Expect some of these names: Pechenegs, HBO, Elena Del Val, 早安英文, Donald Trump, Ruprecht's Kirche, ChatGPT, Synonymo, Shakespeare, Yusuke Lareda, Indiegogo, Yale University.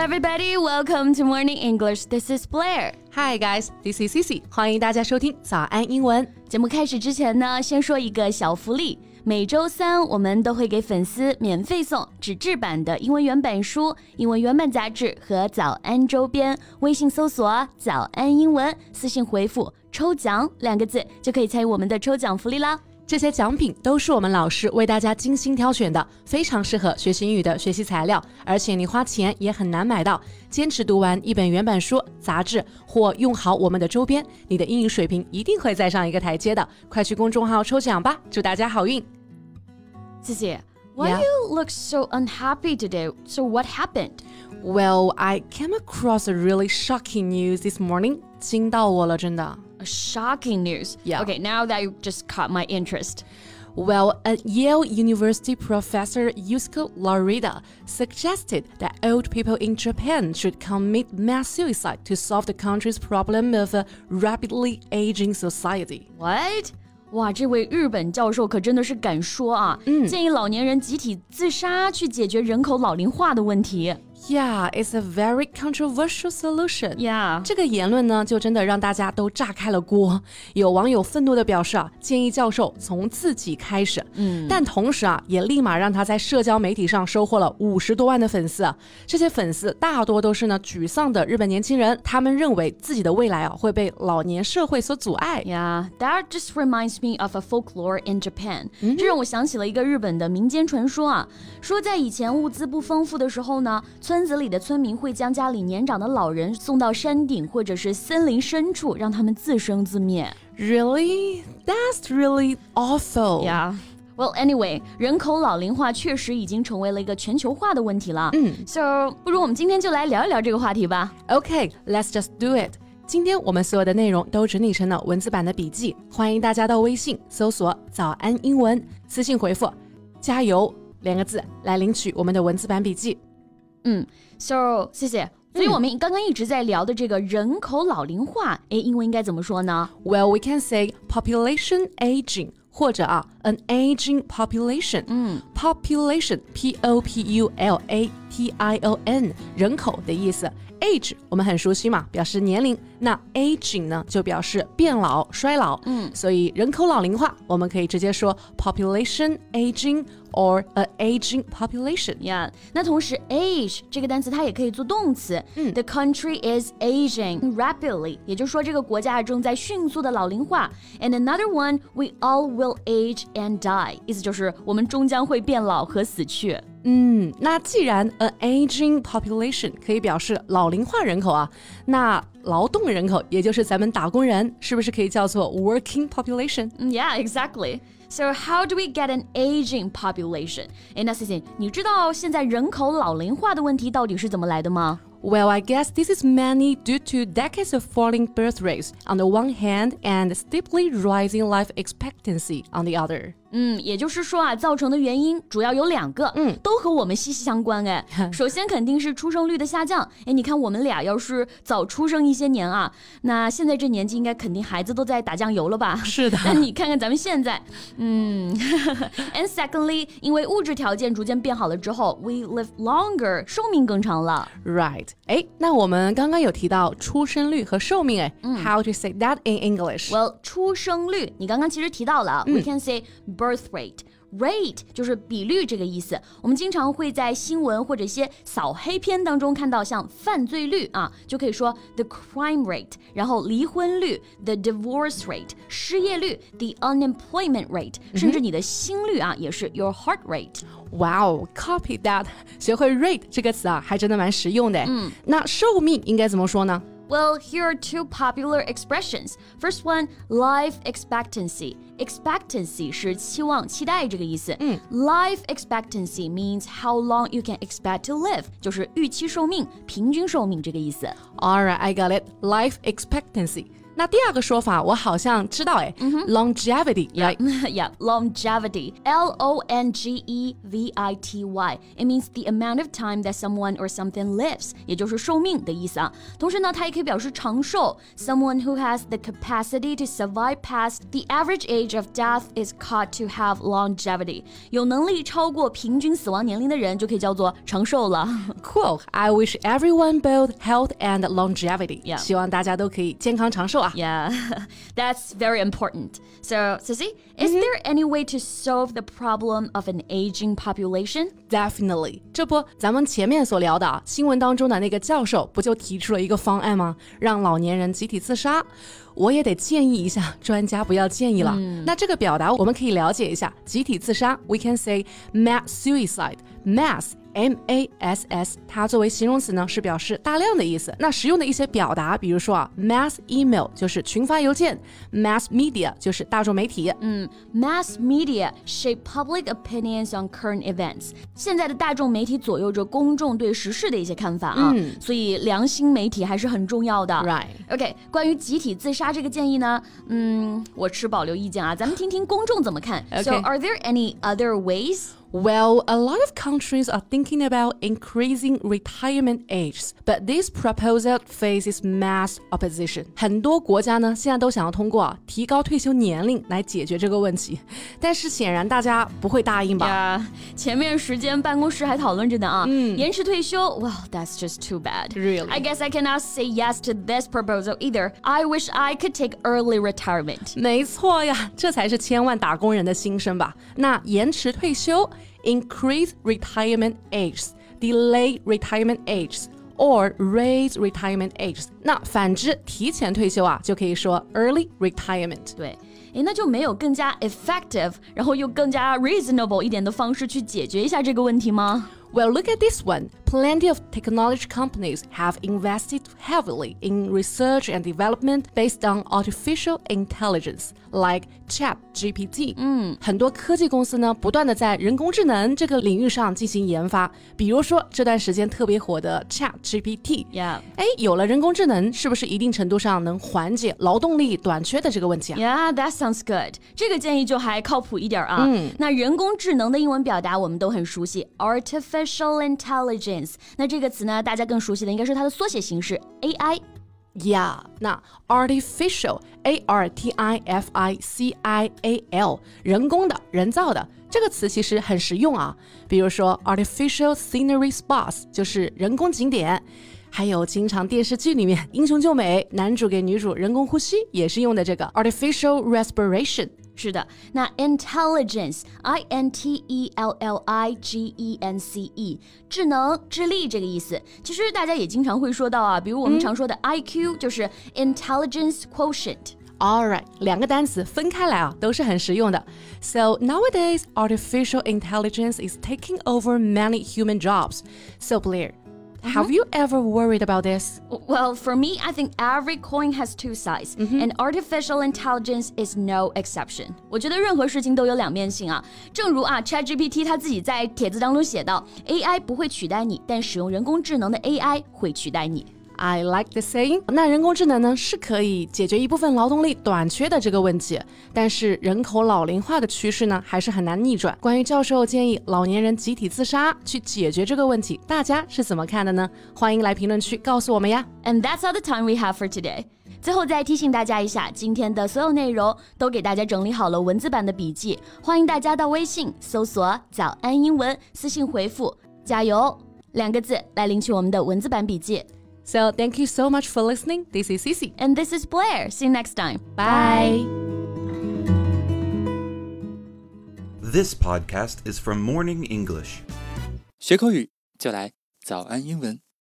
everybody, welcome to Morning English. This is Blair. Hi guys, this is Cici. 欢迎大家收听早安英文。节目开始之前呢，先说一个小福利。每周三我们都会给粉丝免费送纸质版的英文原版书、英文原版杂志和早安周边。微信搜索早安英文，私信回复抽奖两个字就可以参与我们的抽奖福利啦。这些奖品都是我们老师为大家精心挑选的，非常适合学习英语的学习材料，而且你花钱也很难买到。坚持读完一本原版书、杂志或用好我们的周边，你的英语水平一定会再上一个台阶的。快去公众号抽奖吧，祝大家好运。Cici, why do you look so unhappy today? So what happened? Well, I came across a really shocking news this morning. 惊到我了，真的。Shocking news. Yeah. Okay, now that you just caught my interest. Well, a Yale University professor Yusuke Lareda suggested that old people in Japan should commit mass suicide to solve the country's problem of a rapidly aging society. What? 哇，这位日本教授可真的是敢说啊！建议老年人集体自杀去解决人口老龄化的问题。Yeah, it's a very controversial solution. Yeah. 这个言论呢，就真的让大家都炸开了锅。有网友愤怒地表示啊，建议教授从自己开始。但同时啊，也立马让他在社交媒体上收获了50多万的粉丝啊。这些粉丝大多都是呢沮丧的日本年轻人，他们认为自己的未来啊会被老年社会所阻碍。Yeah, that just reminds me of a folklore in Japan. 这让我想起了一个日本的民间传说啊，说在以前物资不丰富的时候呢，村子里的村民会将家里年长的老人送到山顶或者是森林深处，让他们自生自灭。Really? That's really awful. Yeah. Well, anyway, 人口老龄化确实已经成为了一个全球化的问题了。So, 不如我们今天就来聊一聊这个话题吧。Okay, let's just do it. 今天我们所有的内容都整理成了文字版的笔记，欢迎大家到微信搜索“早安英文”，私信回复“加油”两个字来领取我们的文字版笔记。So, 谢谢。所以我们刚刚一直在聊的这个人口老龄化，英文应该怎么说呢？ Well, we can say population aging, 或者啊 an aging population. Population, P-O-P-U-L-A-T-I-O-N, 人口的意思。Age 我们很熟悉嘛，表示年龄。那 aging 呢，就表示变老、衰老。所以人口老龄化，我们可以直接说 population aging.Or an aging population. Yeah. 那同时 age 这个单词它也可以做动词。The country is aging rapidly. 也就是说这个国家正在迅速的老龄化。And another one, we all will age and die. 意思就是我们终将会变老和死去。那既然 an aging population 可以表示老龄化人口啊，那劳动人口也就是咱们打工人，是不是可以叫做 working population? Yeah, exactly.So how do we get an aging population? 那 Cici, 你知道现在人口老龄化的问题到底是怎么来的吗？Well, I guess this is mainly due to decades of falling birth rates on the one hand and steeply rising life expectancy on the other. 也就是说啊，造成的原因主要有两个，都和我们息息相关哎。首先肯定是出生率的下降，你看我们俩要是早出生一些年啊，那现在这年纪应该肯定孩子都在打酱油了吧？是的。那你看看咱们现在，And secondly, 因为物质条件逐渐变好了之后 ，we live longer, 寿命更长了。Right.那我们刚刚有提到出生率和寿命哎。How to say that in English? Well, 出生率你刚刚其实提到了。We can say birth rate. Rate 就是比率这个意思。我们经常会在新闻或者一些扫黑片当中看到像犯罪率啊，就可以说 the crime rate, 然后离婚率 the divorce rate, 失业率 the unemployment rate, 甚至你的心率啊也是 your heart rate.Wow, copy that. 学会 rate 这个词啊，还真的蛮实用的。那寿命应该怎么说呢？Well, here are two popular expressions. First one, life expectancy. Expectancy 是期望、期待这个意思。Life expectancy means how long you can expect to live. 就是预期寿命、平均寿命这个意思。All right, I got it. Life expectancy. 那第二个说法我好像知道诶 longevity right? Yeah, longevity L-O-N-G-E-V-I-T-Y It means the amount of time that someone or something lives 也就是寿命的意思啊。同时呢它也可以表示长寿 Someone who has the capacity to survive past the average age of death is called to have longevity 有能力超过平均死亡年龄的人就可以叫做长寿了 Cool, I wish everyone both health and longevity、yeah. 希望大家都可以健康长寿啊 Yeah, that's very important So, Susie, is there any way to solve the problem of an aging population? Definitely 这不咱们前面所聊的新闻当中的那个教授不就提出了一个方案吗让老年人集体自杀我也得建议一下专家不要建议了、那这个表达我们可以了解一下集体自杀 We can say mass suicide Mass M-A-S-S 它作为形容词呢是表示大量的意思那使用的一些表达比如说啊 Mass email 就是群发邮件 Mass media 就是大众媒体、Mass media shape public opinions on current events 现在的大众媒体左右着公众对时事的一些看法啊，所以良心媒体还是很重要的 Right OK 关于集体自杀这个建议呢我持保留意见啊咱们听听公众怎么看、okay. So are there any other ways?Well, a lot of countries are thinking about increasing retirement age, but this proposal faces mass opposition. 很多国家呢，现在都想要通过提高退休年龄来解决这个问题，但是显然大家不会答应吧？ Yeah, 前面时间办公室还讨论着呢啊，延迟退休 Well, that's just too bad. Really? I guess I cannot say yes to this proposal either. I wish I could take early retirement. 没错呀，这才是千万打工人的心声吧？那延迟退休Increase retirement ages, delay retirement ages, or raise retirement ages. 那反之提前退休啊就可以说 early retirement. 对那就没有更加 effective, 然后又更加 reasonable 一点的方式去解决一下这个问题吗？Well, look at this one. Plenty of technology companies have invested heavily in research and development based on artificial intelligence, like ChatGPT. 很多科技公司呢，不断地在人工智能这个领域上进行研发。比如说这段时间特别火的 ChatGPT. Yeah. 有了人工智能，是不是一定程度上能缓解劳动力短缺的这个问题啊？ Yeah, that sounds good. 这个建议就还靠谱一点啊。那人工智能的英文表达我们都很熟悉 Artificial Intelligence 那这个词呢大家更熟悉的应该是它的缩写形式 AI Yeah 那 Artificial A-R-T-I-F-I-C-I-A-L 人工的人造的这个词其实很实用啊比如说 Artificial Scenery Spots 就是人工景点还有经常电视剧里面英雄救美男主给女主人工呼吸也是用的这个 Artificial Respiration是的那 intelligence I-N-T-E-L-L-I-G-E-N-C-E 智能智力这个意思其实大家也经常会说到啊比如我们常说的 IQ 就是 intelligence quotient Alright, 两个单词分开来啊都是很实用的 So nowadays, artificial intelligence is taking over many human jobs So Blair Have you ever worried about this? Well, for me, I think every coin has two sides, and artificial intelligence is no exception. 我觉得任何事情都有两面性啊。正如啊 ChatGPT 他自己在帖子当中写道 AI 不会取代你，但使用人工智能的 AI 会取代你。I like the saying. 那人工智能呢，是可以解决一部分劳动力短缺的这个问题，但是人口老龄化的趋势呢，还是很难逆转。关于教授建议老年人集体自杀去解决这个问题，大家是怎么看的呢？欢迎来评论区告诉我们呀。And that's all the time we have for today.最后再提醒大家一下今天的所有内容都给大家整理好了文字版的笔记欢迎大家到微信搜索早安英文私信回复加油两个字来领取我们的文字版笔记 So thank you so much for listening This is Cici And this is Blair See you next time Bye This podcast is from Morning English 学口语就来早安英文